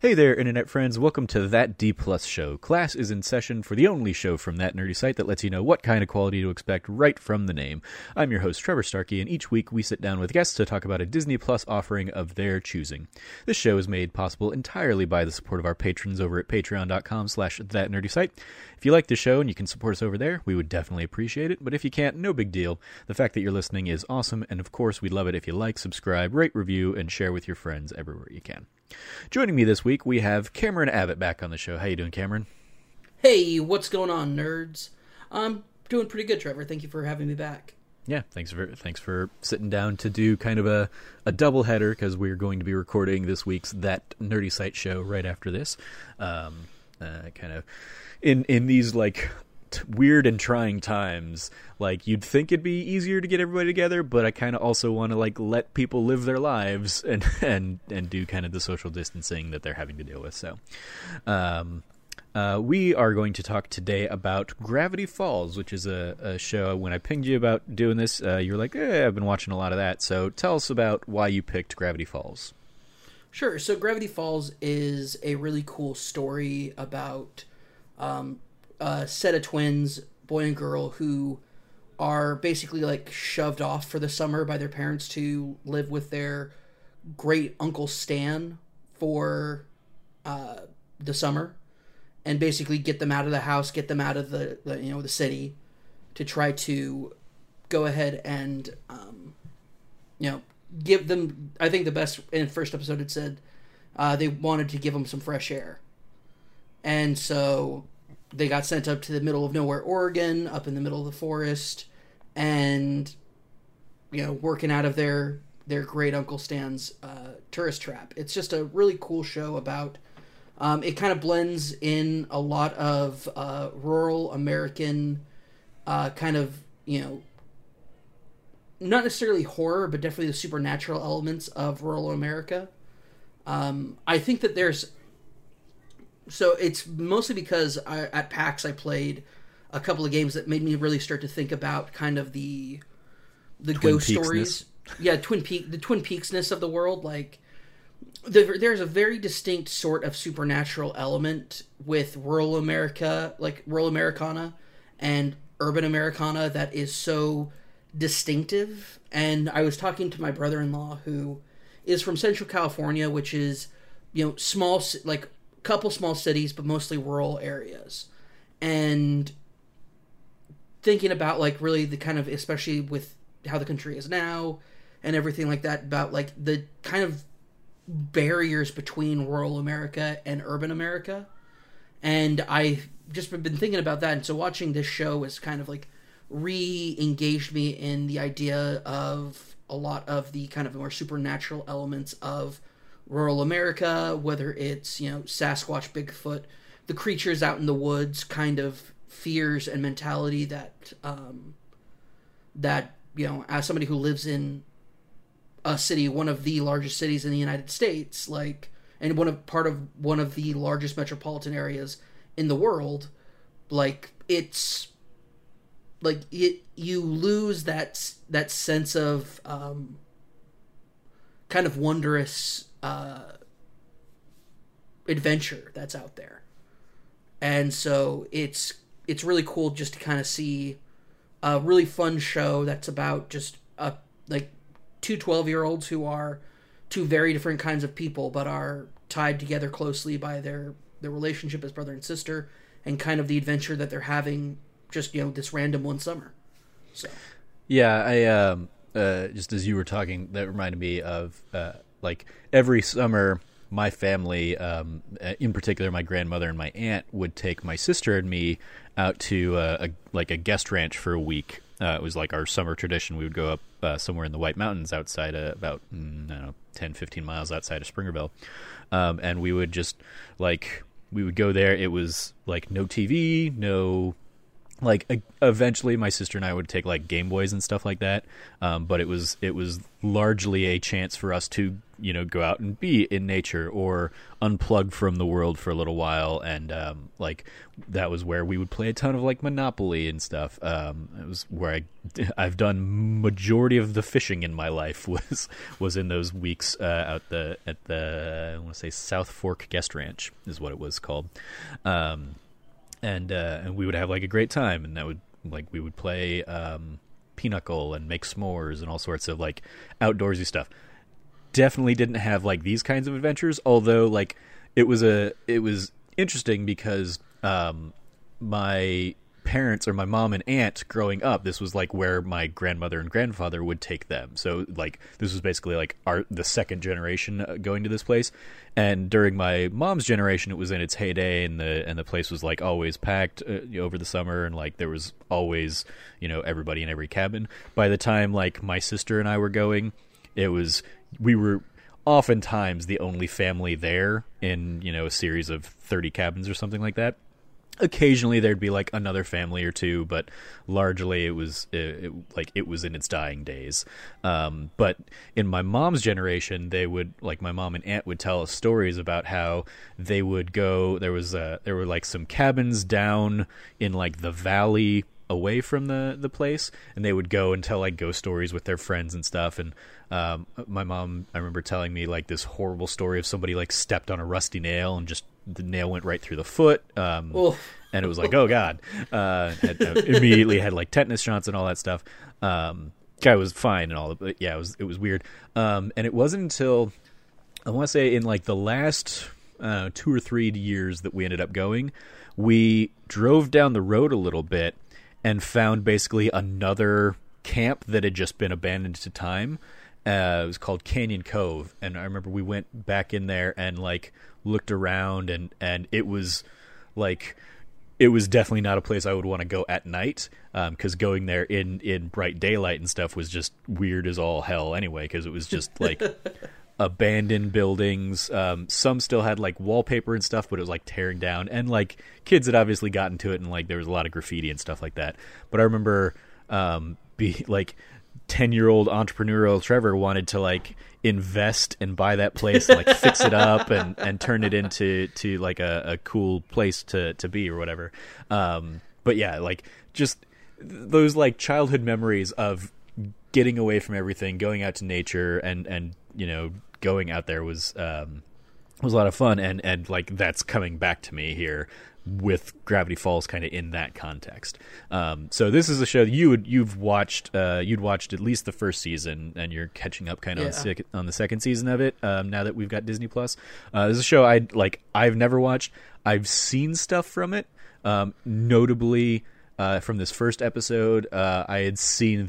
Hey there, internet friends. Welcome to That D Plus Show. Class is in session for the only show from That Nerdy Site that lets you know what kind of quality to expect right from the name. I'm your host, Trevor Starkey, and each week we sit down with guests to talk about a Disney Plus offering of their choosing. This show is made possible entirely by the support of our patrons over at patreon.com/thatnerdysite. If you like the show and you can support us over there, we would definitely appreciate it. But if you can't, no big deal. The fact that you're listening is awesome, and of course we'd love it if you like, subscribe, rate, review, and share with your friends everywhere you can. Joining me this week, we have Cameron Abbott back on the show. How you doing, Cameron? Hey, what's going on, nerds? I'm doing pretty good, Trevor. Thank you for having me back. Yeah, thanks for sitting down to do kind of a doubleheader, because we're going to be recording this week's That Nerdy Site show right after this. Kind of in these like weird and trying times, like, you'd think it'd be easier to get everybody together, but I kind of also want to like let people live their lives and do kind of the social distancing that they're having to deal with. So we are going to talk today about Gravity Falls, which is a show. When I pinged you about doing this, you were like, I've been watching a lot of that. So tell us about why you picked Gravity Falls. Sure. So Gravity Falls is a really cool story about a set of twins, boy and girl, who are basically like shoved off for the summer by their parents to live with their great uncle Stan for the summer, and basically get them out of the house, get them out of the the city, to try to go ahead and give them, I think the best, in the first episode it said they wanted to give them some fresh air, and so they got sent up to the middle of nowhere, Oregon, up in the middle of the forest, and, working out of their great Uncle Stan's tourist trap. It's just a really cool show about, it kind of blends in a lot of rural American kind of, not necessarily horror, but definitely the supernatural elements of rural America. I think that there's... So it's mostly because at PAX I played a couple of games that made me really start to think about kind of the ghost stories. Yeah, the Twin Peaks-ness of the world. Like, there's a very distinct sort of supernatural element with rural America, like rural Americana and urban Americana, that is so distinctive. And I was talking to my brother-in-law, who is from Central California, which is, small, like... couple small cities, but mostly rural areas, and thinking about like really the kind of, especially with how the country is now and everything like that, about like the kind of barriers between rural America and urban America. And I just been thinking about that, and so watching this show has kind of like re-engaged me in the idea of a lot of the kind of more supernatural elements of rural America, whether it's, Sasquatch, Bigfoot, the creatures out in the woods, kind of fears and mentality that, as somebody who lives in a city, one of the largest cities in the United States, like, and one of the largest metropolitan areas in the world, like, it's, like, you lose that sense of, kind of wondrous adventure that's out there. And so it's really cool just to kind of see a really fun show that's about just like two 12-year-olds who are two very different kinds of people, but are tied together closely by their relationship as brother and sister, and kind of the adventure that they're having just, this random one summer. So yeah, I just as you were talking, that reminded me of like every summer my family, in particular my grandmother and my aunt, would take my sister and me out to a guest ranch for a week. It was like our summer tradition. We would go up somewhere in the White Mountains outside about 10-15 miles outside of Springerville, and we would just like we would go there. It was like no TV, no like eventually my sister and I would take like Game Boys and stuff like that. But it was largely a chance for us to, you know, go out and be in nature or unplug from the world for a little while. And, like that was where we would play a ton of like Monopoly and stuff. It was where I've done majority of the fishing in my life was in those weeks, at the, I want to say South Fork Guest Ranch is what it was called. And we would have like a great time, and that would like we would play pinochle and make s'mores and all sorts of like outdoorsy stuff. Definitely didn't have like these kinds of adventures, although like it was interesting because my parents, or my mom and aunt growing up, this was like where my grandmother and grandfather would take them. So like this was basically like the second generation going to this place. And during my mom's generation, it was in its heyday, and the place was like always packed over the summer, and like there was always, you know, everybody in every cabin. By the time like my sister and I were going, we were oftentimes the only family there in, you know, a series of 30 cabins or something like that. Occasionally there'd be like another family or two, but largely it was in its dying days. But in my mom's generation, they would like my mom and aunt would tell us stories about how they would go. There were like some cabins down in like the valley away from the place, and they would go and tell like ghost stories with their friends and stuff. And my mom, I remember telling me like this horrible story of somebody like stepped on a rusty nail and just the nail went right through the foot. And it was like, oh God, immediately had like tetanus shots and all that stuff. Guy was fine and all, but yeah, it was weird. And it wasn't until I want to say in like the last 2 or 3 years that we ended up going, we drove down the road a little bit and found basically another camp that had just been abandoned to time. It was called Canyon Cove. And I remember we went back in there and like looked around, and it was like, it was definitely not a place I would want to go at night. 'Cause going there in bright daylight and stuff was just weird as all hell anyway. 'Cause it was just like abandoned buildings. Some still had like wallpaper and stuff, but it was like tearing down, and like kids had obviously gotten to it, and like there was a lot of graffiti and stuff like that. But I remember be like 10-year-old entrepreneurial Trevor wanted to like invest and buy that place and like fix it up and turn it into like a cool place to be or whatever. But yeah, like just those like childhood memories of getting away from everything, going out to nature, and you know, going out there was a lot of fun, and like that's coming back to me here with Gravity Falls kind of in that context. So this is a show you'd watched at least the first season, and you're catching up kind of on the second season of it. Now that we've got Disney Plus, this is a show I've never watched. I've seen stuff from it, notably from this first episode. I had seen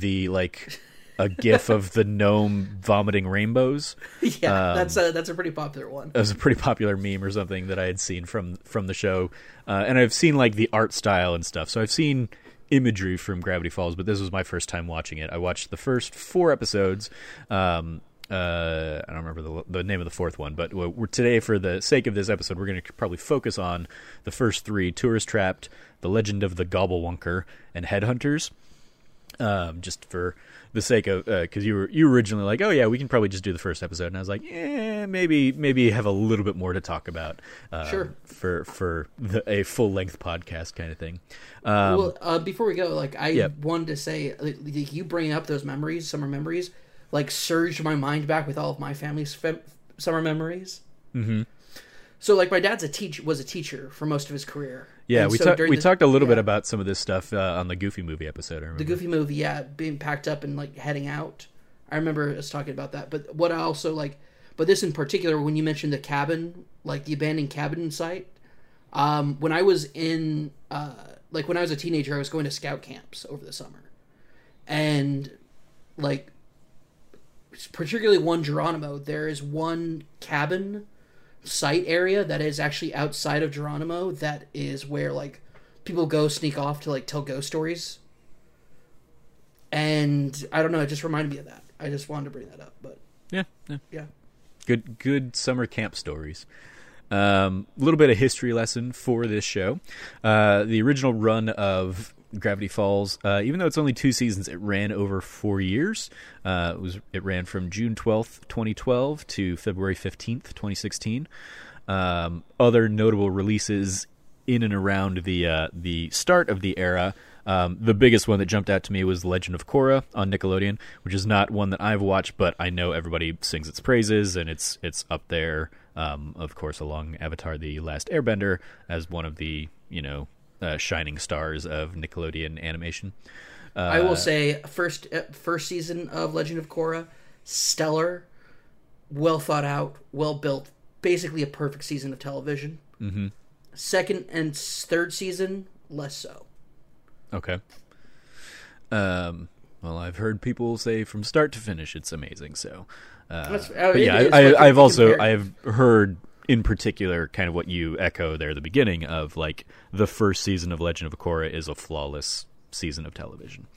a gif of the gnome vomiting rainbows. Yeah, that's a pretty popular one. It was a pretty popular meme or something that I had seen from the show. And I've seen like the art style and stuff. So I've seen imagery from Gravity Falls, but this was my first time watching it. I watched the first 4 episodes. I don't remember the name of the fourth one, but we're today, for the sake of this episode, we're going to probably focus on the first 3, Tourist Trapped, The Legend of the Gobblewunker, and Headhunters. Just for the sake of, because you were originally like, oh yeah, we can probably just do the first episode, and I was like, yeah, maybe have a little bit more to talk about, sure, for a full length podcast kind of thing. Before we go, like I wanted to say, like, you bringing up those memories, summer memories, like surged my mind back with all of my family's summer memories. Mm-hmm. So like my dad's was a teacher for most of his career. Yeah, and we talked a little bit about some of this stuff on the Goofy Movie episode. I remember. The Goofy Movie, yeah, being packed up and like heading out. I remember us talking about that. But what I also like, but this in particular, when you mentioned the cabin, like the abandoned cabin site, when I was in, like when I was a teenager, I was going to scout camps over the summer, and like particularly one Geronimo, there is one cabin site area that is actually outside of Geronimo that is where like people go sneak off to like tell ghost stories, and I don't know, it just reminded me of that. I just wanted to bring that up. But yeah. good summer camp stories. A little bit of history lesson for this show. The original run of Gravity Falls, even though it's only 2 seasons, it ran over 4 years. It ran from June 12th, 2012 to February 15th, 2016. Other notable releases in and around the start of the era. The biggest one that jumped out to me was Legend of Korra on Nickelodeon, which is not one that I've watched, but I know everybody sings its praises, and it's up there, of course, along Avatar, the Last Airbender, as one of the, shining stars of Nickelodeon animation. I will say, first season of Legend of Korra, stellar, well thought out, well built, basically a perfect season of television. Mm-hmm. Second and third season, less so. Okay. Well, I've heard people say from start to finish it's amazing. So, I've heard in particular kind of what you echo there at the beginning of like the first season of Legend of Korra is a flawless season of television.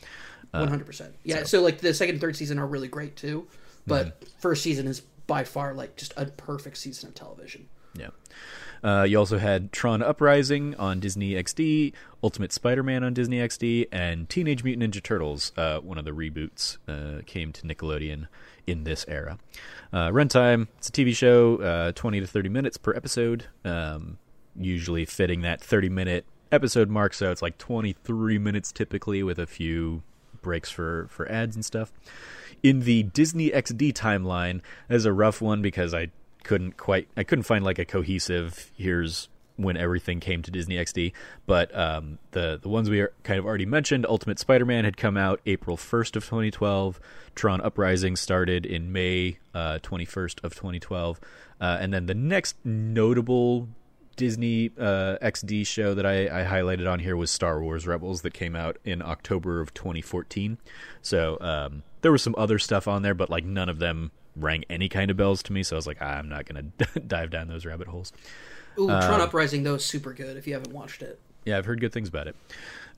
100%. Yeah. So like the second and third season are really great too, but first season is by far like just a perfect season of television. Yeah. You also had Tron Uprising on Disney XD, Ultimate Spider-Man on Disney XD, and Teenage Mutant Ninja Turtles, one of the reboots, came to Nickelodeon in this era. Runtime, it's a TV show, 20 to 30 minutes per episode, usually fitting that 30-minute episode mark, so it's like 23 minutes typically with a few breaks for ads and stuff. In the Disney XD timeline, that is a rough one because I couldn't find like a cohesive here's when everything came to Disney XD, but the ones we are kind of already mentioned, Ultimate Spider-Man had come out April 1st of 2012, Tron Uprising started in May 21st of 2012, and then the next notable Disney XD show that I highlighted on here was Star Wars Rebels that came out in October of 2014. So there was some other stuff on there, but like none of them rang any kind of bells to me, so I was like, I'm not going to dive down those rabbit holes. Ooh, Tron Uprising, though, is super good if you haven't watched it. Yeah, I've heard good things about it.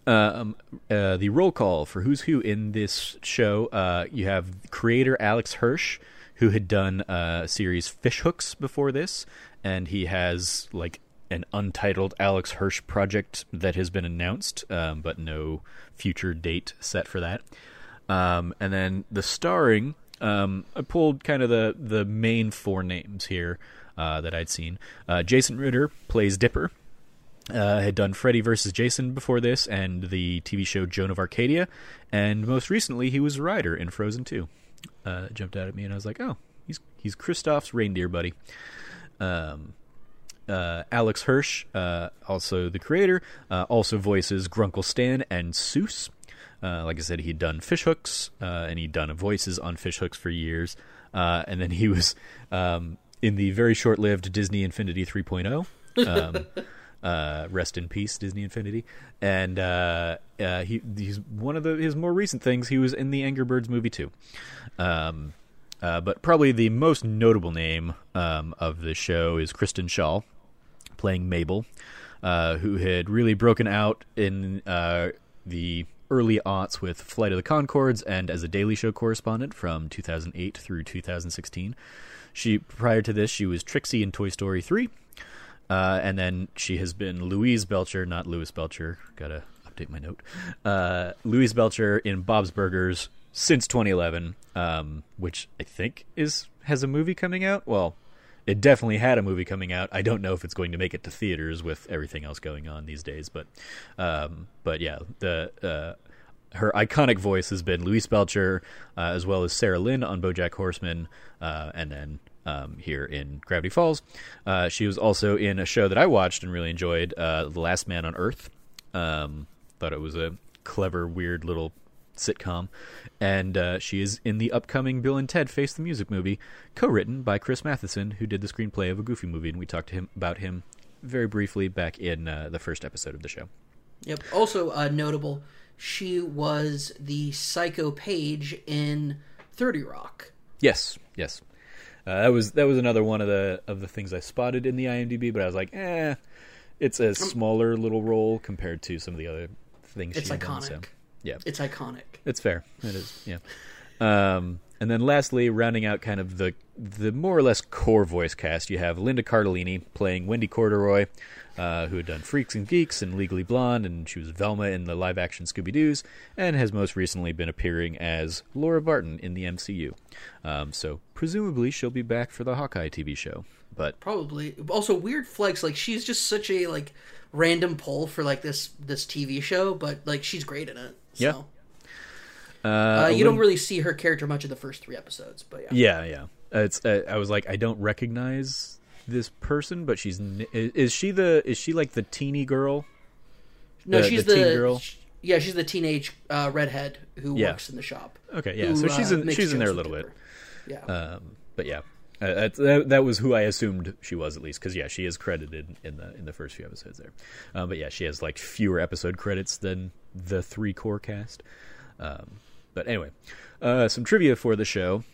The roll call for who's who in this show, you have creator Alex Hirsch, who had done a series Fish Hooks before this, and he has like an untitled Alex Hirsch project that has been announced, but no future date set for that. And then the starring... I pulled kind of the main four names here that I'd seen. Jason Ritter plays Dipper. Had done Freddy versus Jason before this and the TV show Joan of Arcadia. And most recently, he was Ryder in Frozen 2. Jumped out at me and I was like, oh, he's Kristoff's reindeer buddy. Alex Hirsch, also the creator, also voices Grunkle Stan and Seuss. Like I said, he'd done Fish Hooks, and he'd done voices on Fish Hooks for years. And then he was in the very short-lived Disney Infinity 3.0. Rest in peace, Disney Infinity. And he's one of his more recent things, he was in the Angry Birds movie too. But probably the most notable name of the show is Kristen Schaal, playing Mabel, who had really broken out in the early aughts with Flight of the Conchords and as a Daily Show correspondent from 2008 through 2016. Prior to this, she was Trixie in Toy Story 3. And then she has been Louise Belcher, not Louis Belcher. Gotta update my note. Louise Belcher in Bob's Burgers since 2011, which I think has a movie coming out. Well, it definitely had a movie coming out. I don't know if it's going to make it to theaters with everything else going on these days, but yeah, her iconic voice has been Louise Belcher, as well as Sarah Lynn on BoJack Horseman, and then here in Gravity Falls. She was also in a show that I watched and really enjoyed, The Last Man on Earth. Thought it was a clever, weird little sitcom, and she is in the upcoming Bill and Ted Face the Music movie, co-written by Chris Matheson, who did the screenplay of A Goofy Movie, and we talked to him about him very briefly back in the first episode of the show. Yep. Also notable, she was the Psycho Paige in 30 Rock. Yes. That was another one of the things I spotted in the IMDb, but I was like, it's a smaller little role compared to some of the other things. It's iconic. Done, so. Yeah. It's iconic. It's fair. It is. Yeah. And then lastly, rounding out kind of the more or less core voice cast, you have Linda Cardellini playing Wendy Corduroy, who had done Freaks and Geeks and Legally Blonde, and she was Velma in the live-action Scooby-Doo's, and has most recently been appearing as Laura Barton in the MCU. So presumably she'll be back for the Hawkeye TV show. But probably. Also, weird flex. Like, she's just such a, like, random pull for, like, this TV show, but, like, she's great in it. So. Yeah. You don't really see her character much in the first three episodes, but yeah. It's I was like, I don't recognize this person, but is she like the teeny girl? No, she's the teen girl. She's the teenage redhead who works in the shop. Okay, yeah. So she's in there a little bit. Yeah. But yeah, that was who I assumed she was, at least, because yeah, she is credited in the first few episodes there. But yeah, she has like fewer episode credits than the three core cast. But anyway, some trivia for the show.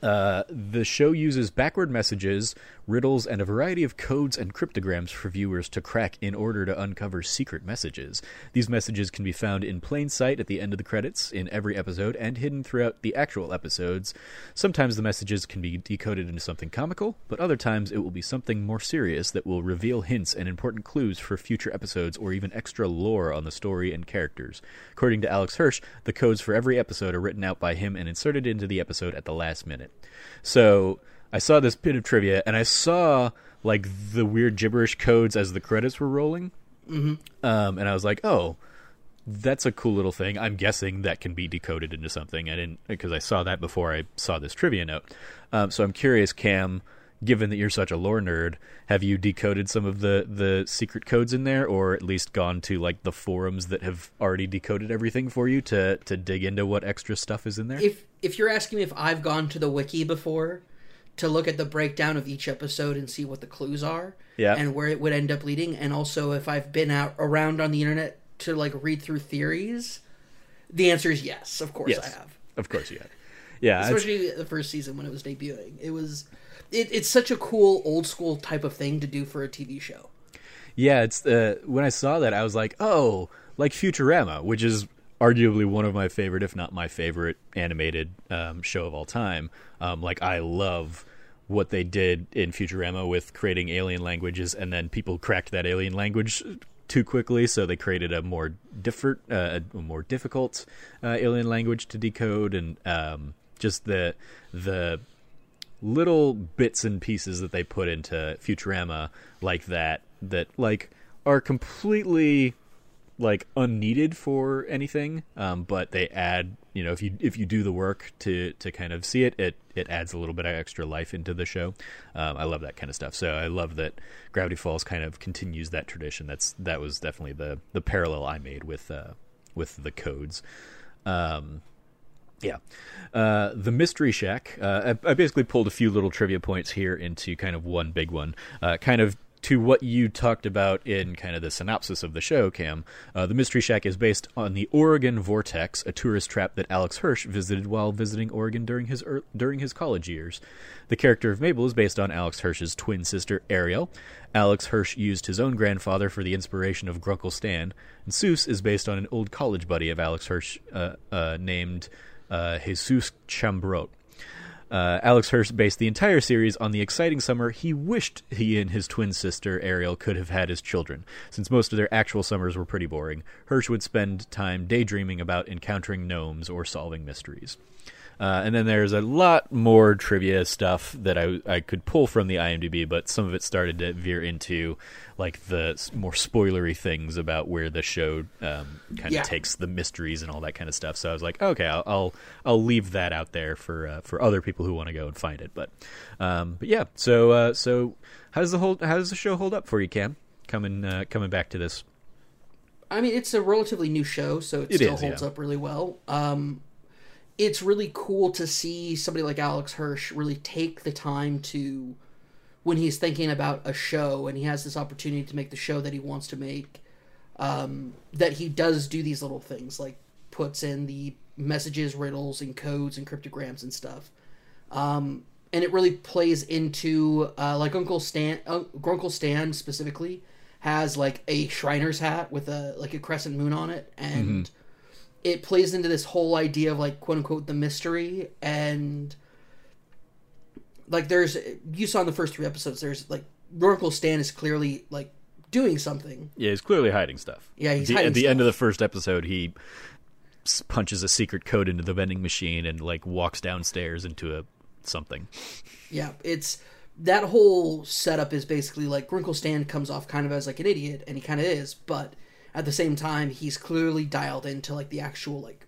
The show uses backward messages, riddles, and a variety of codes and cryptograms for viewers to crack in order to uncover secret messages. These messages can be found in plain sight at the end of the credits in every episode and hidden throughout the actual episodes. Sometimes the messages can be decoded into something comical, but other times it will be something more serious that will reveal hints and important clues for future episodes or even extra lore on the story and characters. According to Alex Hirsch, the codes for every episode are written out by him and inserted into the episode at the last minute. So I saw this bit of trivia, and I saw like the weird gibberish codes as the credits were rolling, and I was like, "Oh, that's a cool little thing." I'm guessing that can be decoded into something. I didn't, because I saw that before I saw this trivia note. So I'm curious, Cam. Given that you're such a lore nerd, have you decoded some of the secret codes in there, or at least gone to like the forums that have already decoded everything for you to dig into what extra stuff is in there? If you're asking me if I've gone to the wiki before to look at the breakdown of each episode and see what the clues are and where it would end up leading, and also if I've been out around on the internet to like read through theories, the answer is yes, of course. Yes, I have. Of course you have. Yeah. Especially the first season when it was debuting. It's such a cool old school type of thing to do for a TV show. Yeah, it's when I saw that I was like, oh, like Futurama, which is arguably one of my favorite, if not my favorite, animated show of all time. Like, I love what they did in Futurama with creating alien languages, and then people cracked that alien language too quickly, so they created a more difficult alien language to decode, and just the little bits and pieces that they put into Futurama like that like are completely like unneeded for anything, but they add, you know, if you do the work to kind of see it adds a little bit of extra life into the show. I love that kind of stuff, so I love that Gravity Falls kind of continues that tradition. That was definitely the parallel I made with the codes. Yeah. The Mystery Shack. I basically pulled a few little trivia points here into kind of one big one. Kind of to what you talked about in kind of the synopsis of the show, Cam. The Mystery Shack is based on the Oregon Vortex, a tourist trap that Alex Hirsch visited while visiting Oregon during his college years. The character of Mabel is based on Alex Hirsch's twin sister, Ariel. Alex Hirsch used his own grandfather for the inspiration of Grunkle Stan. And Seuss is based on an old college buddy of Alex Hirsch named... Jesus Chambrot. Alex Hirsch based the entire series on the exciting summer he wished he and his twin sister Ariel could have had as children. Since most of their actual summers were pretty boring, Hirsch would spend time daydreaming about encountering gnomes or solving mysteries. And then there's a lot more trivia stuff that I could pull from the IMDb, but some of it started to veer into like the more spoilery things about where the show kind of takes the mysteries and all that kind of stuff. So I was like, okay, I'll leave that out there for other people who want to go and find it. But yeah, so how does the show hold up for you, Cam? Coming back to this. I mean, it's a relatively new show, so it still holds up really well. It's really cool to see somebody like Alex Hirsch really take the time to, when he's thinking about a show and he has this opportunity to make the show that he wants to make, that he does do these little things, like puts in the messages, riddles, and codes and cryptograms and stuff. And it really plays into, like Grunkle Stan specifically has like a Shriner's hat with a crescent moon on it, and it plays into this whole idea of, like, quote unquote, the mystery. And like, there's, you saw in the first three episodes, there's like, Rorqual Stan is clearly like doing something. Yeah, he's clearly hiding stuff. Yeah, he's hiding stuff. At the end of the first episode, he punches a secret code into the vending machine and like walks downstairs into a something. Yeah, it's that whole setup is basically like Rorqual Stan comes off kind of as like an idiot, and he kind of is, but at the same time, he's clearly dialed into like the actual like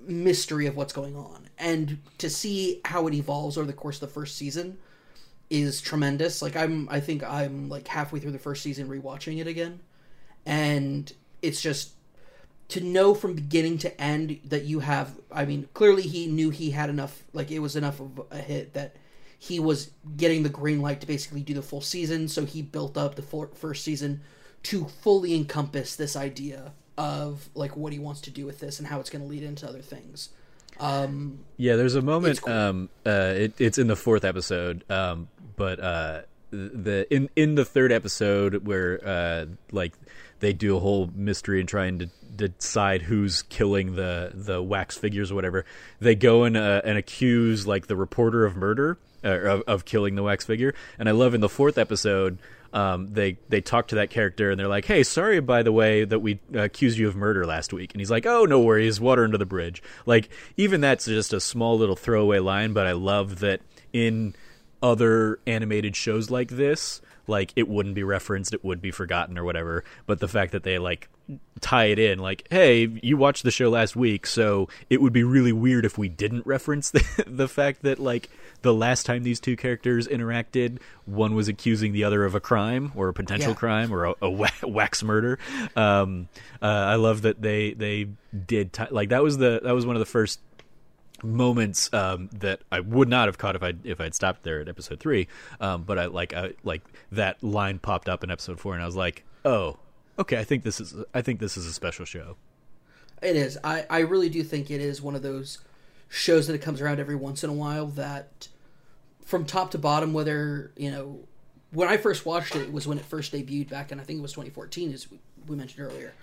mystery of what's going on. And to see how it evolves over the course of the first season is tremendous. Like I think I'm like halfway through the first season rewatching it again, and it's just to know from beginning to end that you have, I mean, clearly he knew he had enough, like it was enough of a hit that he was getting the green light to basically do the full season. So he built up the first season to fully encompass this idea of like what he wants to do with this and how it's going to lead into other things. Yeah, there's a moment, it's cool. It's in the fourth episode, but in the third episode where, like they do a whole mystery and trying to decide who's killing the wax figures or whatever. They go and accuse like the reporter of murder, of killing the wax figure. And I love in the fourth episode, they talk to that character and they're like, hey, sorry, by the way, that we accused you of murder last week. And he's like, oh, no worries, water under the bridge. Like, even that's just a small little throwaway line, but I love that in other animated shows like this, like, it wouldn't be referenced, it would be forgotten or whatever. But the fact that they, like, tie it in, like, hey, you watched the show last week, so it would be really weird if we didn't reference the fact that, like, the last time these two characters interacted, one was accusing the other of a crime or a potential crime or a wax murder. I love that they did like that was one of the first moments that I would not have caught if I'd stopped there at episode 3. But I like that line popped up in episode 4, and I was like, oh, okay, I think this is a special show. It is. I really do think it is one of those shows that it comes around every once in a while that from top to bottom, whether, you know, when I first watched it, it was when it first debuted back in, I think it was 2014, as we mentioned earlier.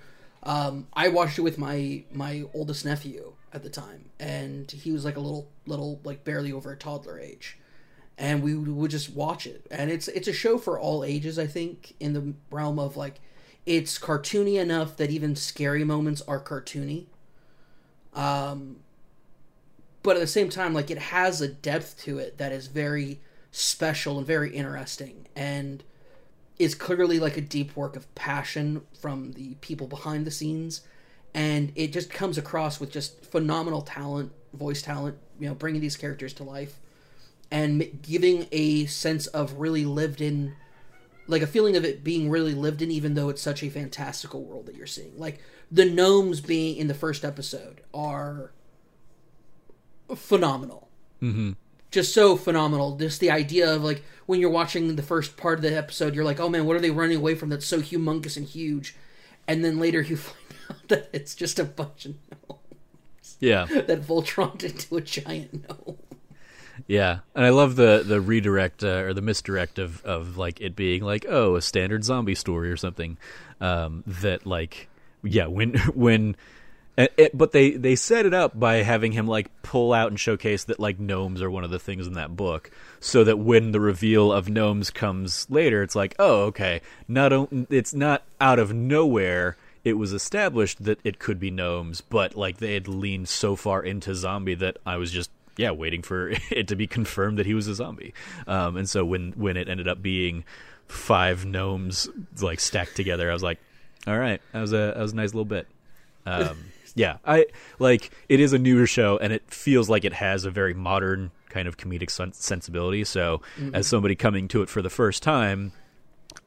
I watched it with my oldest nephew at the time, and he was like a little like barely over a toddler age, and we would just watch it. And it's a show for all ages, I think, in the realm of like, it's cartoony enough that even scary moments are cartoony. But at the same time, like, it has a depth to it that is very special and very interesting, and is clearly like a deep work of passion from the people behind the scenes. And it just comes across with just phenomenal talent, voice talent, you know, bringing these characters to life and giving a sense of really lived in, like a feeling of it being really lived in, even though it's such a fantastical world that you're seeing. Like, the gnomes being in the first episode are phenomenal. Mm-hmm. Just so phenomenal. Just the idea of, like, when you're watching the first part of the episode, you're like, oh man, what are they running away from that's so humongous and huge? And then later you find out that it's just a bunch of gnomes. Yeah. That Voltroned into a giant gnome. Yeah, and I love the redirect or the misdirect of like it being like, oh, a standard zombie story or something. That like, yeah, when but they set it up by having him like pull out and showcase that like gnomes are one of the things in that book, so that when the reveal of gnomes comes later, it's like, oh, okay, it's not out of nowhere. It was established that it could be gnomes, but like they had leaned so far into zombie that I was just waiting for it to be confirmed that he was a zombie. And so when it ended up being 5 gnomes like stacked together, I was like, all right, that was a nice little bit. Yeah, I like it is a newer show, and it feels like it has a very modern kind of comedic sensibility. So, as somebody coming to it for the first time,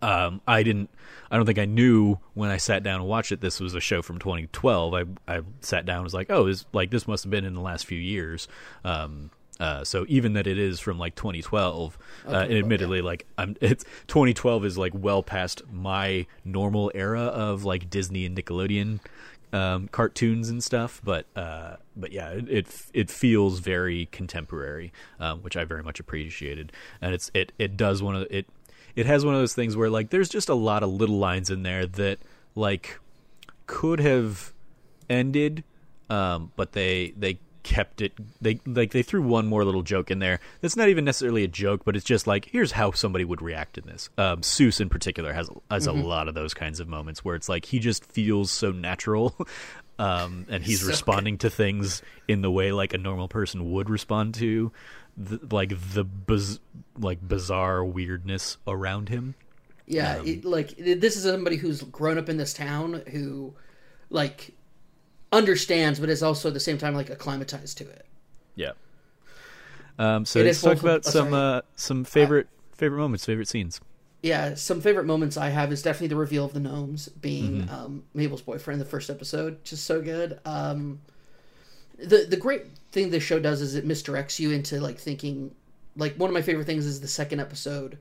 I don't think I knew when I sat down and watched it this was a show from 2012. I sat down and was like, oh, this must have been in the last few years. So even that it is from like 2012, and admittedly, like it's 2012 is like well past my normal era of like Disney and Nickelodeon cartoons and stuff, but yeah, it feels very contemporary, which I very much appreciated. And it has one of those things where like there's just a lot of little lines in there that like could have ended But they kept it. They threw one more little joke in there. That's not even necessarily a joke, but it's just like, here's how somebody would react in this. Seuss in particular has mm-hmm. a lot of those kinds of moments where it's like he just feels so natural, and he's so responding to things in the way like a normal person would respond to, bizarre weirdness around him. Yeah, this is somebody who's grown up in this town who, understands, but is also at the same time acclimatized to it. Yeah. So let's talk about some favorite moments, favorite scenes. Yeah, some favorite moments I have is definitely the reveal of the gnomes being mm-hmm. Mabel's boyfriend in the first episode, just so good. The great thing this show does is it misdirects you into thinking. One of my favorite things is the second episode.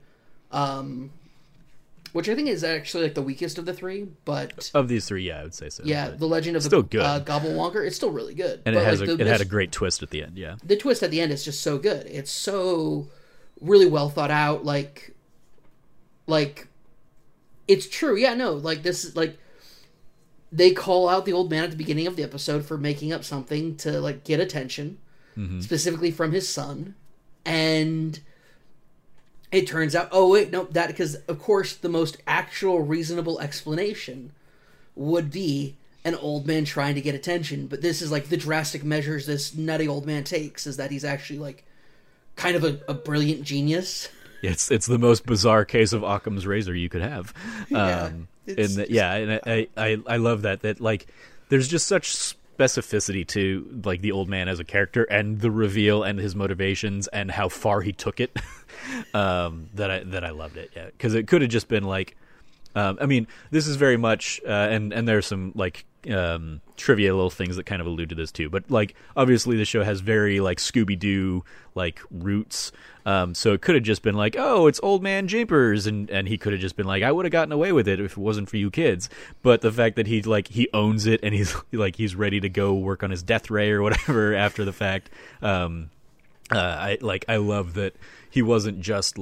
Which I think is actually the weakest of the three, but of these three, yeah, I would say so. Yeah, the Legend of the Gobblewonker, it's still really good, and it had a great twist at the end. Yeah, the twist at the end is just so good. It's so really well thought out. It's true. Yeah, no, this is they call out the old man at the beginning of the episode for making up something to get attention, mm-hmm. specifically from his son, and. It turns out, oh, wait, no, because, of course, the most actual reasonable explanation would be an old man trying to get attention. But this is, the drastic measures this nutty old man takes is that he's actually, kind of a brilliant genius. Yeah, it's the most bizarre case of Occam's razor you could have. Yeah. I love that there's just such specificity to the old man as a character and the reveal and his motivations and how far he took it that I loved it. Yeah, because it could have just been this is very much and there's some trivia little things that kind of allude to this too, but obviously the show has very Scooby-Doo roots, so it could have just been oh, it's old man Japers, and he could have just been I would have gotten away with it if it wasn't for you kids. But the fact that he he owns it and he's he's ready to go work on his death ray or whatever after the fact, I love that he wasn't just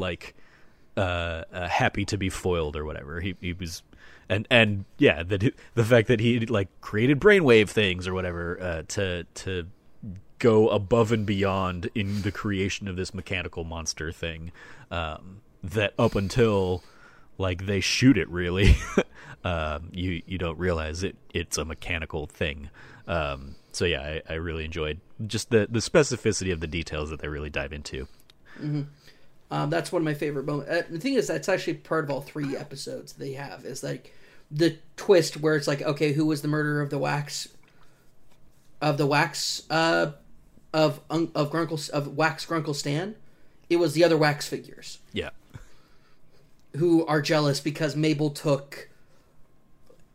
happy to be foiled or whatever. He was. And yeah, the fact that he created brainwave things or whatever to go above and beyond in the creation of this mechanical monster thing, that up until they shoot it really, you don't realize it's a mechanical thing. So yeah, I really enjoyed just the specificity of the details that they really dive into. Mm-hmm. That's one of my favorite moments. The thing is, that's actually part of all three episodes they have, is the twist where it's okay, who was the murderer of the wax Grunkle Stan? It was the other wax figures. Yeah. Who are jealous because Mabel took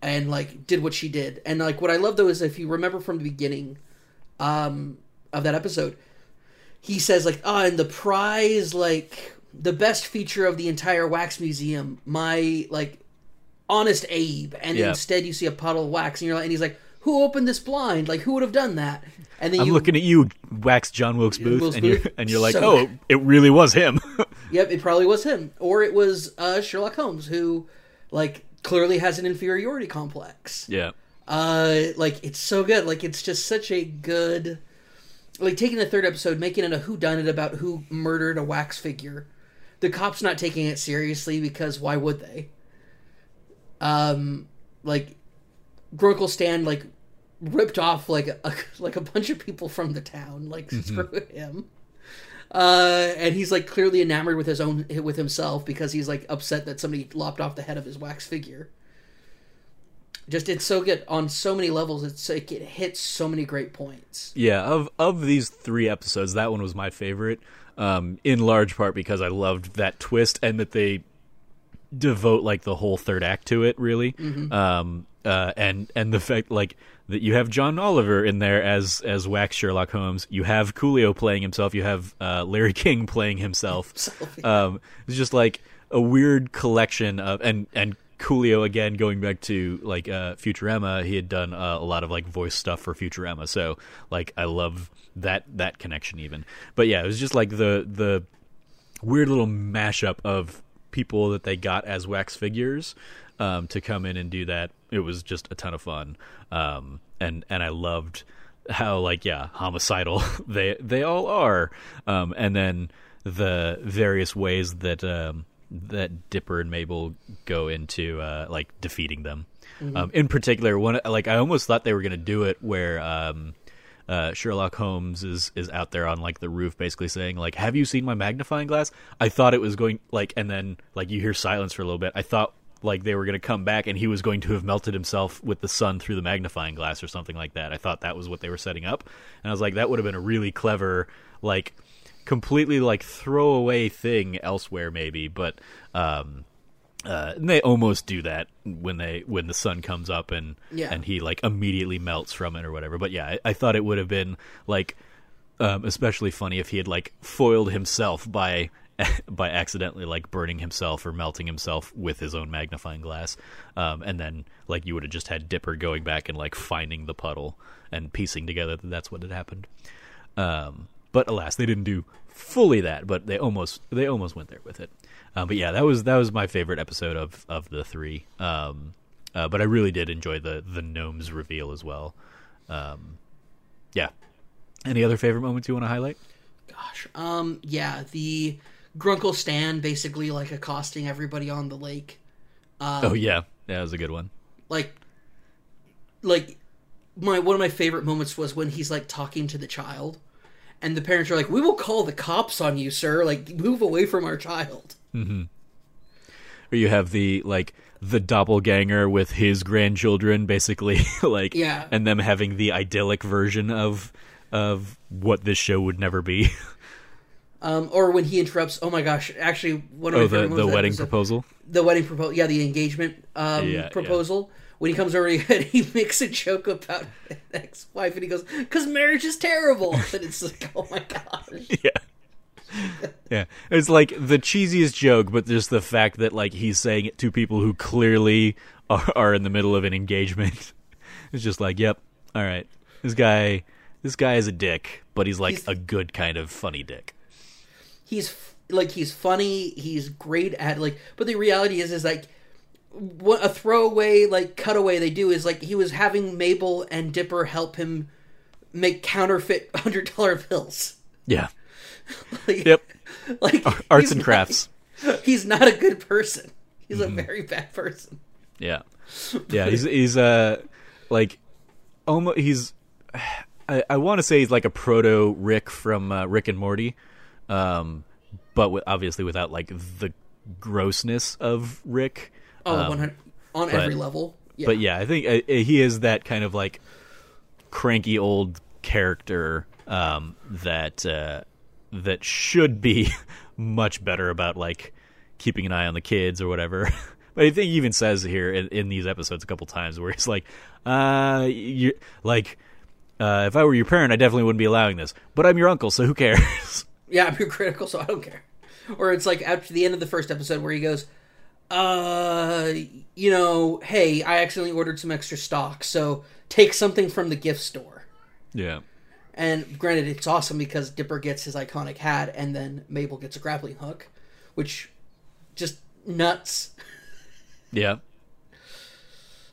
and did what she did. And what I love though is, if you remember from the beginning of that episode, he says, and the prize, the best feature of the entire wax museum, my, honest Abe. And yeah. Instead you see a puddle of wax, and you're and he's who opened this blind? Who would have done that? And then I'm looking at you, wax John Wilkes Booth, and you're oh, it really was him. Yep, it probably was him. Or it was Sherlock Holmes, who, clearly has an inferiority complex. Yeah. It's so good. It's just such a good... taking the third episode, making it a whodunit about who murdered a wax figure. The cops not taking it seriously, because why would they? Grunkle Stan, ripped off, a bunch of people from the town. Mm-hmm. Screw him. And he's, clearly enamored with with himself, because he's, upset that somebody lopped off the head of his wax figure. Just, it's so good on so many levels. It's it hits so many great points. Yeah, of these three episodes, that one was my favorite, in large part because I loved that twist and that they devote the whole third act to it, really. Mm-hmm. And the fact that you have John Oliver in there as wax Sherlock Holmes, you have Coolio playing himself, you have Larry King playing himself. It's just a weird collection of and. Coolio, again, going back to Futurama, he had done a lot of voice stuff for Futurama, so I love that connection even. But yeah, it was just the weird little mashup of people that they got as wax figures to come in and do that. It was just a ton of fun, and I loved how, like, yeah, homicidal they all are. And then the various ways that that Dipper and Mabel go into like defeating them. Mm-hmm. In particular, one, like, I almost thought they were going to do it where Sherlock Holmes is out there on, like, the roof basically saying, like, have you seen my magnifying glass? I thought it was going, like, and then, like, you hear silence for a little bit. I thought, like, they were going to come back and he was going to have melted himself with the sun through the magnifying glass or something like that. I thought that was what they were setting up. And I was like, that would have been a really clever, like, completely, like, throwaway thing elsewhere maybe. But and they almost do that when the sun comes up and and he, like, immediately melts from it or whatever. But yeah, I thought it would have been, like, especially funny if he had, like, foiled himself by accidentally, like, burning himself or melting himself with his own magnifying glass. And then, like, you would have just had Dipper going back and, like, finding the puddle and piecing together that that's what had happened. But alas, they didn't do fully that, but they almost went there with it. But yeah, that was my favorite episode of the three. But I really did enjoy the gnomes reveal as well. Yeah. Any other favorite moments you want to highlight? Gosh. Yeah, the Grunkle Stan basically, like, accosting everybody on the lake. Oh yeah. That was a good one. Like one of my favorite moments was when he's, like, talking to the child. And the parents are like, we will call the cops on you, sir. Like, move away from our child. Mm-hmm. Or you have the, like, the doppelganger with his grandchildren, basically, like, yeah. And them having the idyllic version of what this show would never be. Or when he interrupts, oh my gosh, actually, one of my favorite moments, the wedding proposal? The wedding proposal, yeah, the engagement proposal. Yeah. When he comes over and he makes a joke about his ex-wife and he goes, because marriage is terrible. And it's like, oh my gosh. Yeah. Yeah. It's like the cheesiest joke, but just the fact that, like, he's saying it to people who clearly are in the middle of an engagement. It's just like, yep, all right. This guy is a dick, but he's like a good kind of funny dick. He's funny. He's great at, like, but the reality is like, what a throwaway, like, cutaway they do is, like, he was having Mabel and Dipper help him make counterfeit $100 bills. Yeah. Like, yep. Like, arts and crafts. He's not a good person. He's a very bad person. Yeah. Yeah. He's like, almost, he's, I want to say he's like a proto Rick from Rick and Morty, but obviously without, like, the grossness of Rick. Oh, 100 on every level. Yeah. But yeah, I think he is that kind of, like, cranky old character that should be much better about, like, keeping an eye on the kids or whatever. But I think he even says here in these episodes a couple times where he's like, you like, if I were your parent, I definitely wouldn't be allowing this. But I'm your uncle, so who cares? Yeah, I'm your critical, so I don't care. Or it's like after the end of the first episode where he goes, you know, hey, I accidentally ordered some extra stock, so take something from the gift store. Yeah. And granted, it's awesome because Dipper gets his iconic hat and then Mabel gets a grappling hook, which just nuts. Yeah.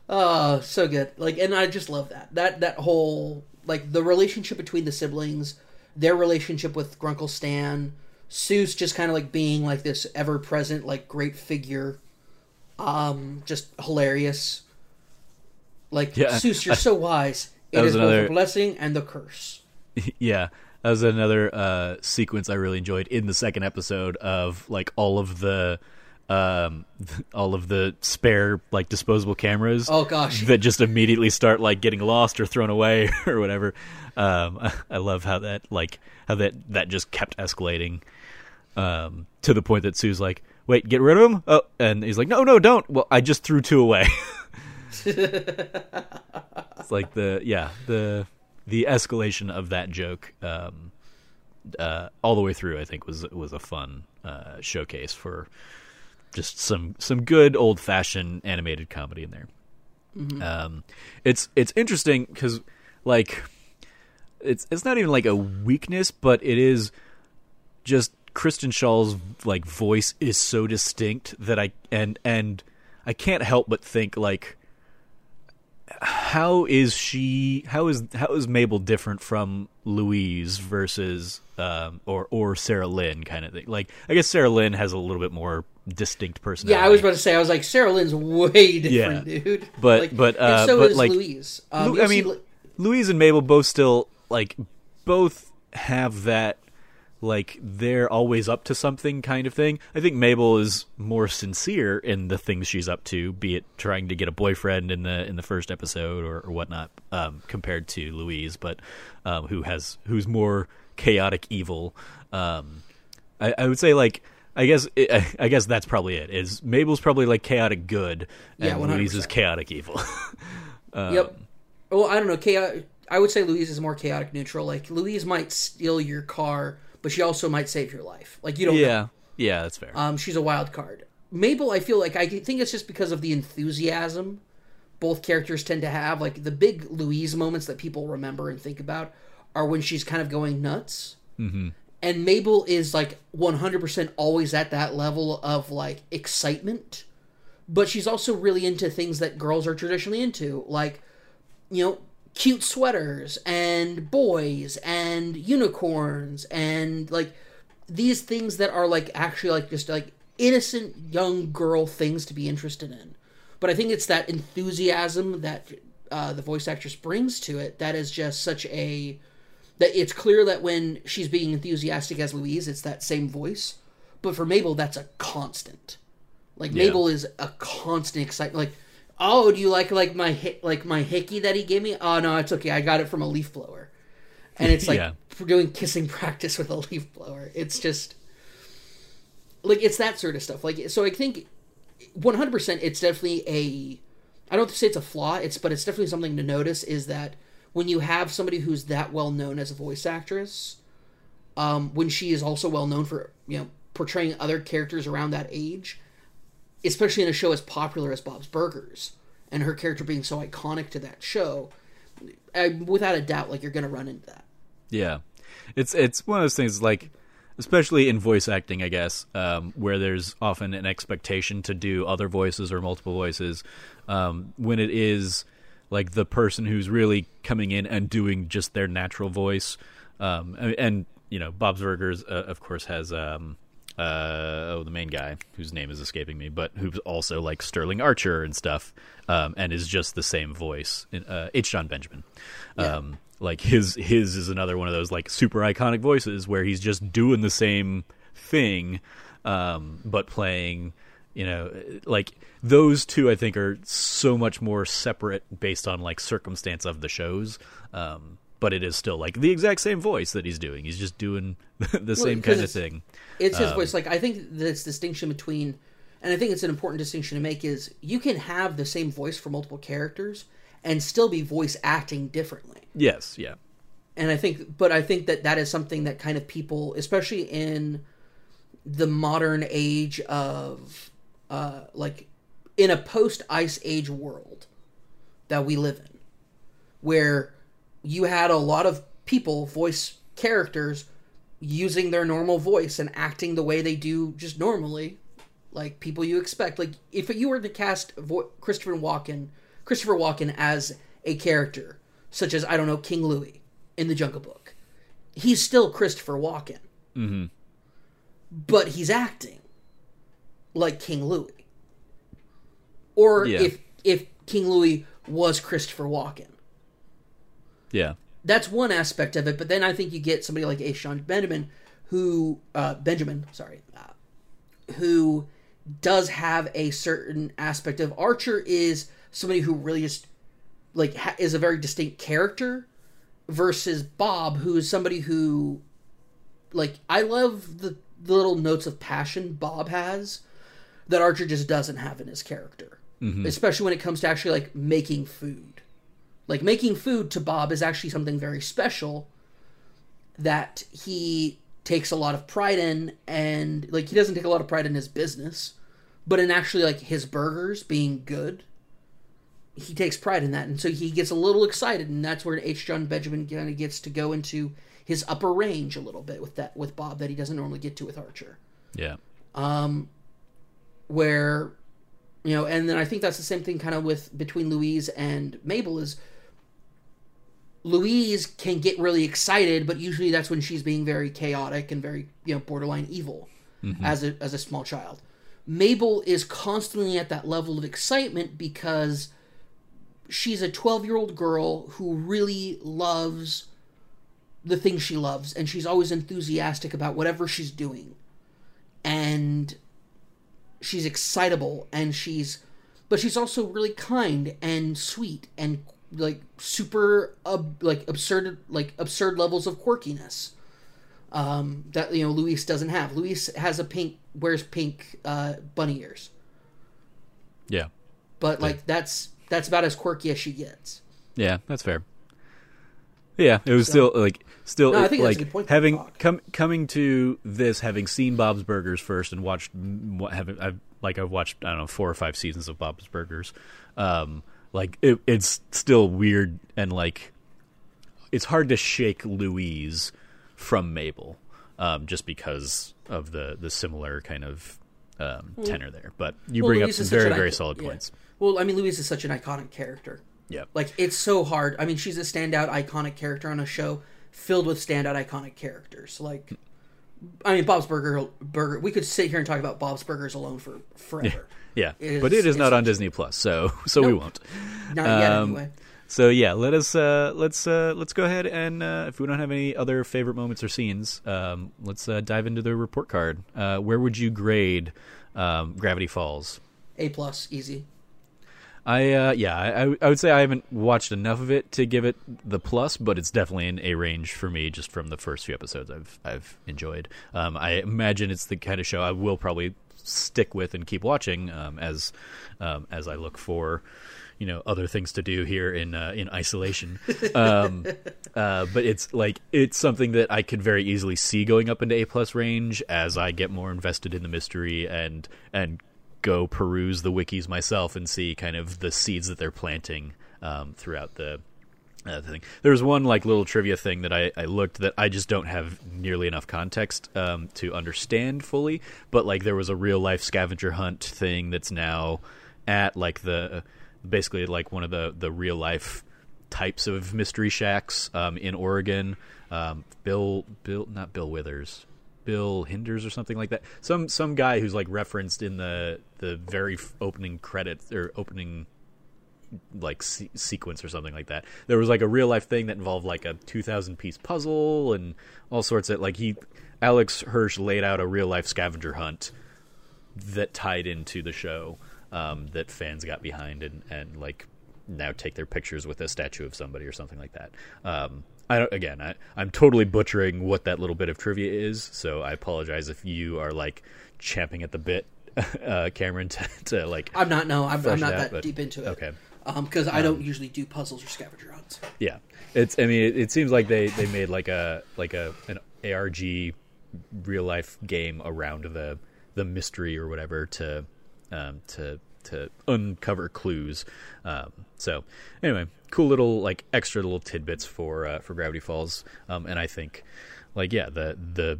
Oh, so good. Like, and I just love that whole, like, the relationship between the siblings, their relationship with Grunkle Stan, Seuss just kind of, like, being, like, this ever present, like, great figure. Just hilarious. Like, yeah, Seuss, you're so wise. It is another, both a blessing and the curse. Yeah, that was another sequence I really enjoyed in the second episode of, like, all of the spare, like, disposable cameras. Oh gosh, that just immediately start, like, getting lost or thrown away or whatever. I love how that, like, how that just kept escalating to the point that Sue's like, wait, get rid of him? Oh, and he's like, no, don't. Well, I just threw two away. It's like the escalation of that joke all the way through, I think, was a fun showcase for just some good old-fashioned animated comedy in there. Mm-hmm. It's interesting because, like, it's not even, like, a weakness, but it is just Kristen Schaal's, like, voice is so distinct that I can't help but think, like, how is Mabel different from Louise versus or Sarah Lynn kind of thing? Like, I guess Sarah Lynn has a little bit more distinct personality. Yeah, I was about to say, I was like, Sarah Lynn's way different, dude. But like, and so but is like Louise. Louise and Mabel both still like both have that like they're always up to something kind of thing. I think Mabel is more sincere in the things she's up to, be it trying to get a boyfriend in the first episode or whatnot, compared to Louise, but who's more chaotic evil. I would say like I guess that's probably it. Is Mabel's probably like chaotic good, and Louise is chaotic evil. Yep. Well, I don't know. I would say Louise is more chaotic neutral. Like Louise might steal your car, but she also might save your life. Like you don't. Know. Yeah, that's fair. She's a wild card. Mabel, I feel like I think it's just because of the enthusiasm both characters tend to have. Like the big Louise moments that people remember and think about are when she's kind of going nuts. Mm-hmm. And Mabel is like 100% always at that level of like excitement, but she's also really into things that girls are traditionally into, like, you know, cute sweaters and boys and unicorns and like these things that are like actually like just like innocent young girl things to be interested in. But I think it's that enthusiasm that the voice actress brings to it that is just such a... that it's clear that when she's being enthusiastic as Louise, it's that same voice. But for Mabel, that's a constant. Like, yeah. Mabel is a constant excitement. Like, oh, do you like my hickey that he gave me? Oh, no, it's okay. I got it from a leaf blower. And it's like doing kissing practice with a leaf blower. It's just... like, it's that sort of stuff. Like, so I think 100% it's definitely a... I don't say it's a flaw, but it's definitely something to notice is that when you have somebody who's that well-known as a voice actress, when she is also well-known for, you know, portraying other characters around that age, especially in a show as popular as Bob's Burgers, and her character being so iconic to that show, without a doubt, like, you're going to run into that. Yeah. It's one of those things, like, especially in voice acting, I guess, where there's often an expectation to do other voices or multiple voices, when it is... like the person who's really coming in and doing just their natural voice. And you know, Bob's Burgers, of course, has the main guy whose name is escaping me, but who's also like Sterling Archer and stuff, and is just the same voice. H. John Benjamin. Like his is another one of those like super iconic voices where he's just doing the same thing, but playing... you know, like those two, I think, are so much more separate based on like circumstance of the shows. But it is still like the exact same voice that he's doing. He's just doing the same kind of thing. It's his voice. Like, I think this distinction between, and I think it's an important distinction to make, is you can have the same voice for multiple characters and still be voice acting differently. Yes. Yeah. And I think that is something that kind of people, especially in the modern age of, like in a post-Ice Age world that we live in, where you had a lot of people voice characters using their normal voice and acting the way they do just normally, like people you expect. Like if you were to cast Christopher Walken as a character, such as, I don't know, King Louie in The Jungle Book, he's still Christopher Walken, but he's acting like King Louie. Or if King Louie was Christopher Walken. Yeah. That's one aspect of it, but then I think you get somebody like A. Sean Benjamin, who does have a certain aspect of... Archer is somebody who really just, like, is a very distinct character, versus Bob, who is somebody who, like, I love the little notes of passion Bob has, that Archer just doesn't have in his character. Mm-hmm. Especially when it comes to actually, like, making food. Like, making food to Bob is actually something very special that he takes a lot of pride in, and, like, he doesn't take a lot of pride in his business, but in actually, like, his burgers being good, he takes pride in that, and so he gets a little excited, and that's where H. John Benjamin kind of gets to go into his upper range a little bit with Bob that he doesn't normally get to with Archer. Yeah. Where You know, and then I think that's the same thing kind of with between Louise and Mabel is Louise can get really excited, but usually that's when she's being very chaotic and very, you know, borderline evil as a small child. Mabel is constantly at that level of excitement because she's a 12-year-old girl who really loves the thing she loves, and she's always enthusiastic about whatever she's doing. And she's excitable, and but she's also really kind and sweet and like super absurd levels of quirkiness that, you know, Luis doesn't have. Luis has wears pink bunny ears. Yeah, but like that's about as quirky as she gets. Yeah, that's fair. Yeah, it was coming to this, having seen Bob's Burgers first and I've watched I don't know 4 or 5 seasons of Bob's Burgers. It's still weird and like it's hard to shake Louise from Mabel just because of the similar kind of tenor there. But you bring up some very very solid points. Well, I mean, Louise is such an iconic character. Yeah. Like, it's so hard. I mean, she's a standout, iconic character on a show filled with standout, iconic characters. Like, I mean, Bob's Burger. We could sit here and talk about Bob's Burgers alone for forever. Yeah. But it is not on Disney Plus, so we won't. Not yet, anyway. So, yeah, let's go ahead and if we don't have any other favorite moments or scenes, let's dive into the report card. Where would you grade Gravity Falls? A+, easy. I would say I haven't watched enough of it to give it the plus, but it's definitely an A range for me just from the first few episodes I've enjoyed. I imagine it's the kind of show I will probably stick with and keep watching as I look for, you know, other things to do here in isolation. But it's like it's something that I could very easily see going up into A+ range as I get more invested in the mystery and go peruse the wikis myself and see kind of the seeds that they're planting throughout the thing. There was one like little trivia thing that I looked that I just don't have nearly enough context to understand fully, but like there was a real life scavenger hunt thing that's now at like basically one of the real life types of mystery shacks in Oregon. Bill Hinders or something like that. Some guy who's like referenced in the very opening credits or opening like sequence or something like that. There was like a real life thing that involved like a 2,000-piece puzzle and all sorts of like Alex Hirsch laid out a real life scavenger hunt that tied into the show that fans got behind and like now take their pictures with a statue of somebody or something like that. I'm totally butchering what that little bit of trivia is, so I apologize if you are like champing at the bit, Cameron, to like. I'm not deep into it. Okay. Because I don't usually do puzzles or scavenger hunts. Yeah, it's. I mean, it seems like they made an ARG real life game around the mystery or whatever to uncover clues. So anyway, cool little like extra little tidbits for Gravity Falls. And I think like, yeah, the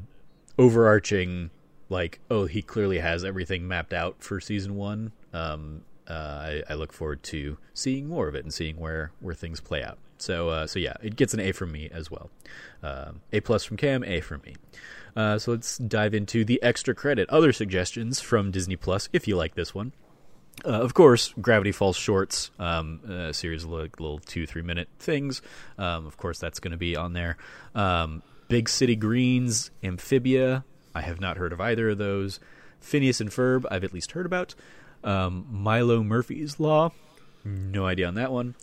overarching, like, oh, he clearly has everything mapped out for season 1. I look forward to seeing more of it and seeing where things play out. So yeah, it gets an A from me as well. A+ from Cam, A from me. So let's dive into the extra credit. Other suggestions from Disney Plus, if you like this one. Of course, Gravity Falls shorts, a series of little 2-3 minute things. Of course, that's going to be on there. Big City Greens, Amphibia. I have not heard of either of those. Phineas and Ferb, I've at least heard about. Milo Murphy's Law, no idea on that one.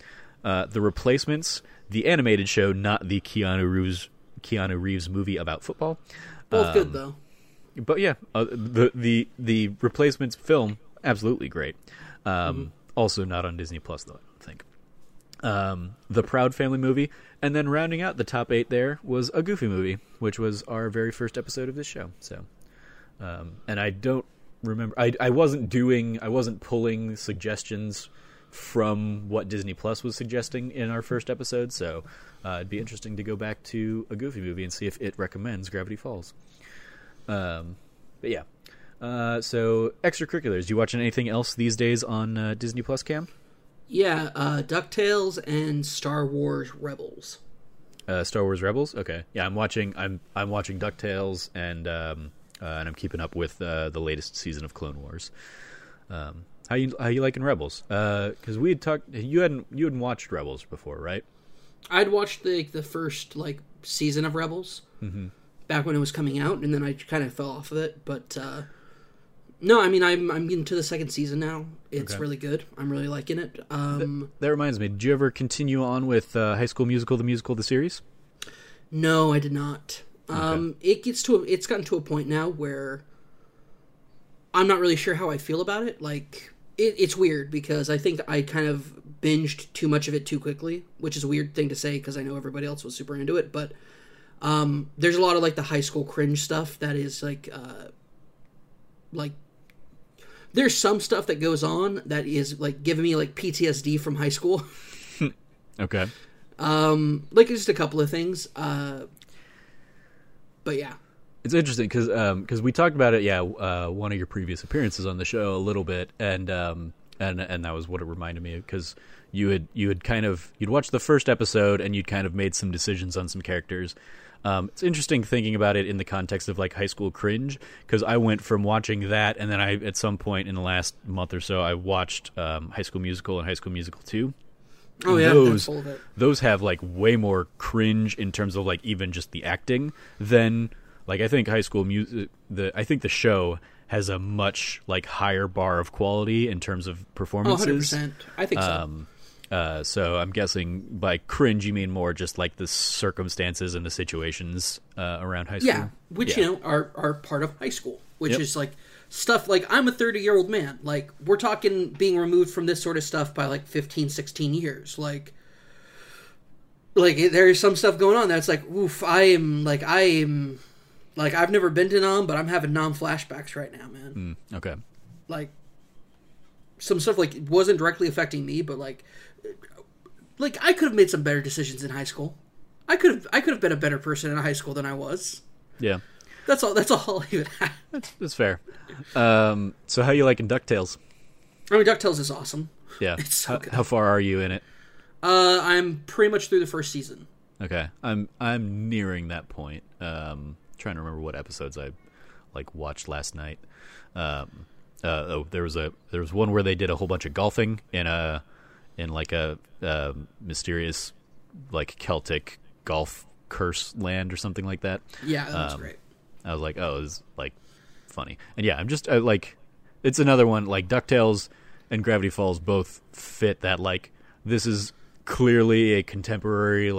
The Replacements, the animated show, not the Keanu Reeves movie about football. Both good though. But yeah, the Replacements film. Absolutely great. Also not on Disney Plus, though, I don't think. The Proud Family movie. And then rounding out the top 8 there was A Goofy Movie, which was our very first episode of this show. So, and I don't remember. I wasn't pulling suggestions from what Disney Plus was suggesting in our first episode. So it'd be interesting to go back to A Goofy Movie and see if it recommends Gravity Falls. But yeah. So extracurriculars. Do you watch anything else these days on Disney Plus, Cam? Yeah, DuckTales and Star Wars Rebels. Star Wars Rebels. Okay. Yeah, I'm watching DuckTales and I'm keeping up with the latest season of Clone Wars. How you liking Rebels? Because we had talked. You hadn't watched Rebels before, right? I'd watched the first season of Rebels. Mm-hmm. Back when it was coming out, and then I kind of fell off of it. But no, I mean, I'm into the second season now. It's really good. I'm really liking it. That reminds me, did you ever continue on with High School Musical, the musical, the series? No, I did not. Okay. It's gotten to a point now where I'm not really sure how I feel about it. It's weird because I think I kind of binged too much of it too quickly, which is a weird thing to say because I know everybody else was super into it, but. There's a lot of the high school cringe stuff that is there's some stuff that goes on that is giving me PTSD from high school. Okay. Just a couple of things. But yeah, it's interesting because we talked about it. Yeah, one of your previous appearances on the show a little bit, and that was what it reminded me of because. You'd watched the first episode and you'd kind of made some decisions on some characters. It's interesting thinking about it in the context of high school cringe because I went from watching that and then I at some point in the last month or so I watched High School Musical and High School Musical 2. Oh yeah, those have way more cringe in terms of even just the acting than I think High School Music. I think the show has a much higher bar of quality in terms of performances. Oh, 100%. I think so. So I'm guessing by cringe you mean more just the circumstances and the situations around high school. Yeah, which are part of high school, which is stuff I'm a 30-year-old man. We're talking being removed from this sort of stuff by 15, 16 years. There is some stuff going on that's oof, I am I've never been to Nam, but I'm having Nam flashbacks right now, man. Mm, okay. Some stuff it wasn't directly affecting me, but I could have made some better decisions in high school. I could have been a better person in high school than I was. Yeah, that's all I'll even have. That's fair. So how you liking DuckTales? I mean, DuckTales is awesome. Yeah, it's so good. How far are you in it? I'm pretty much through the first season. Okay, I'm nearing that point. Trying to remember what episodes I watched last night. There was one where they did a whole bunch of golfing in a mysterious Celtic golf curse land or something like that. Yeah, that was great. I was oh, it's funny, and yeah, I'm just it's another one DuckTales and Gravity Falls both fit that this is clearly a contemporary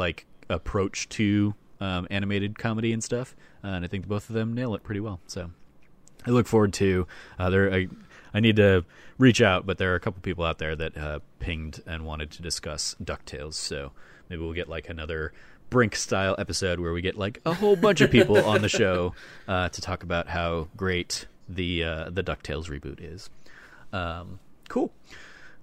approach to animated comedy and stuff, and I think both of them nail it pretty well. So. I look forward to there. I need to reach out, but there are a couple people out there that pinged and wanted to discuss DuckTales. So maybe we'll get another Brink-style episode where we get a whole bunch of people on the show to talk about how great the DuckTales reboot is. Cool.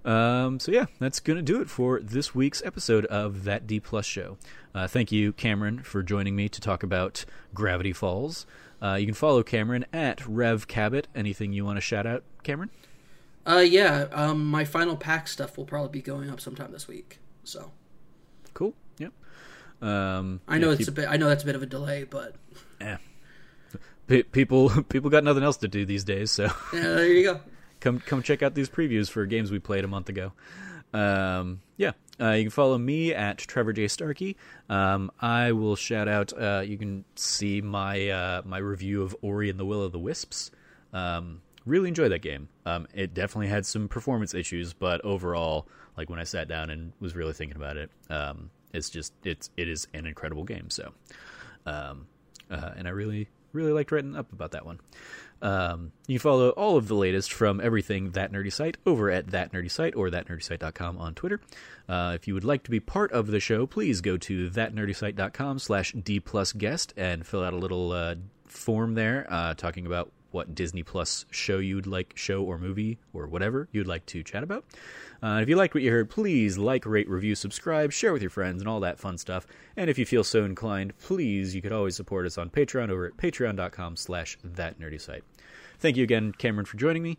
So yeah, that's going to do it for this week's episode of That D Plus Show. Thank you, Cameron, for joining me to talk about Gravity Falls. You can follow Cameron at Rev Cabot. Anything you want to shout out, Cameron? My final PAX stuff will probably be going up sometime this week. So, cool. Yep. I know that's a bit of a delay, but yeah, people got nothing else to do these days. So yeah, there you go. Come check out these previews for games we played a month ago. You can follow me at Trevor J. Starkey. I will shout out, you can see my my review of Ori and the Will of the Wisps. Really enjoyed that game. It definitely had some performance issues, but overall, when I sat down and was really thinking about it, it is an incredible game. So, and I really liked writing up about that one. You can follow all of the latest from everything That Nerdy Site over at That Nerdy Site or thatnerdysite.com on Twitter. If you would like to be part of the show, please go to thatnerdysite.com/D plus guest and fill out a little form there talking about what Disney Plus show or movie or whatever you'd like to chat about. If you liked what you heard, please like, rate, review, subscribe, share with your friends, and all that fun stuff. And if you feel so inclined, please, you could always support us on Patreon over at patreon.com/thatnerdysite. Thank you again, Cameron, for joining me.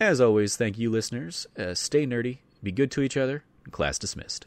As always, thank you, listeners. Stay nerdy, be good to each other, and class dismissed.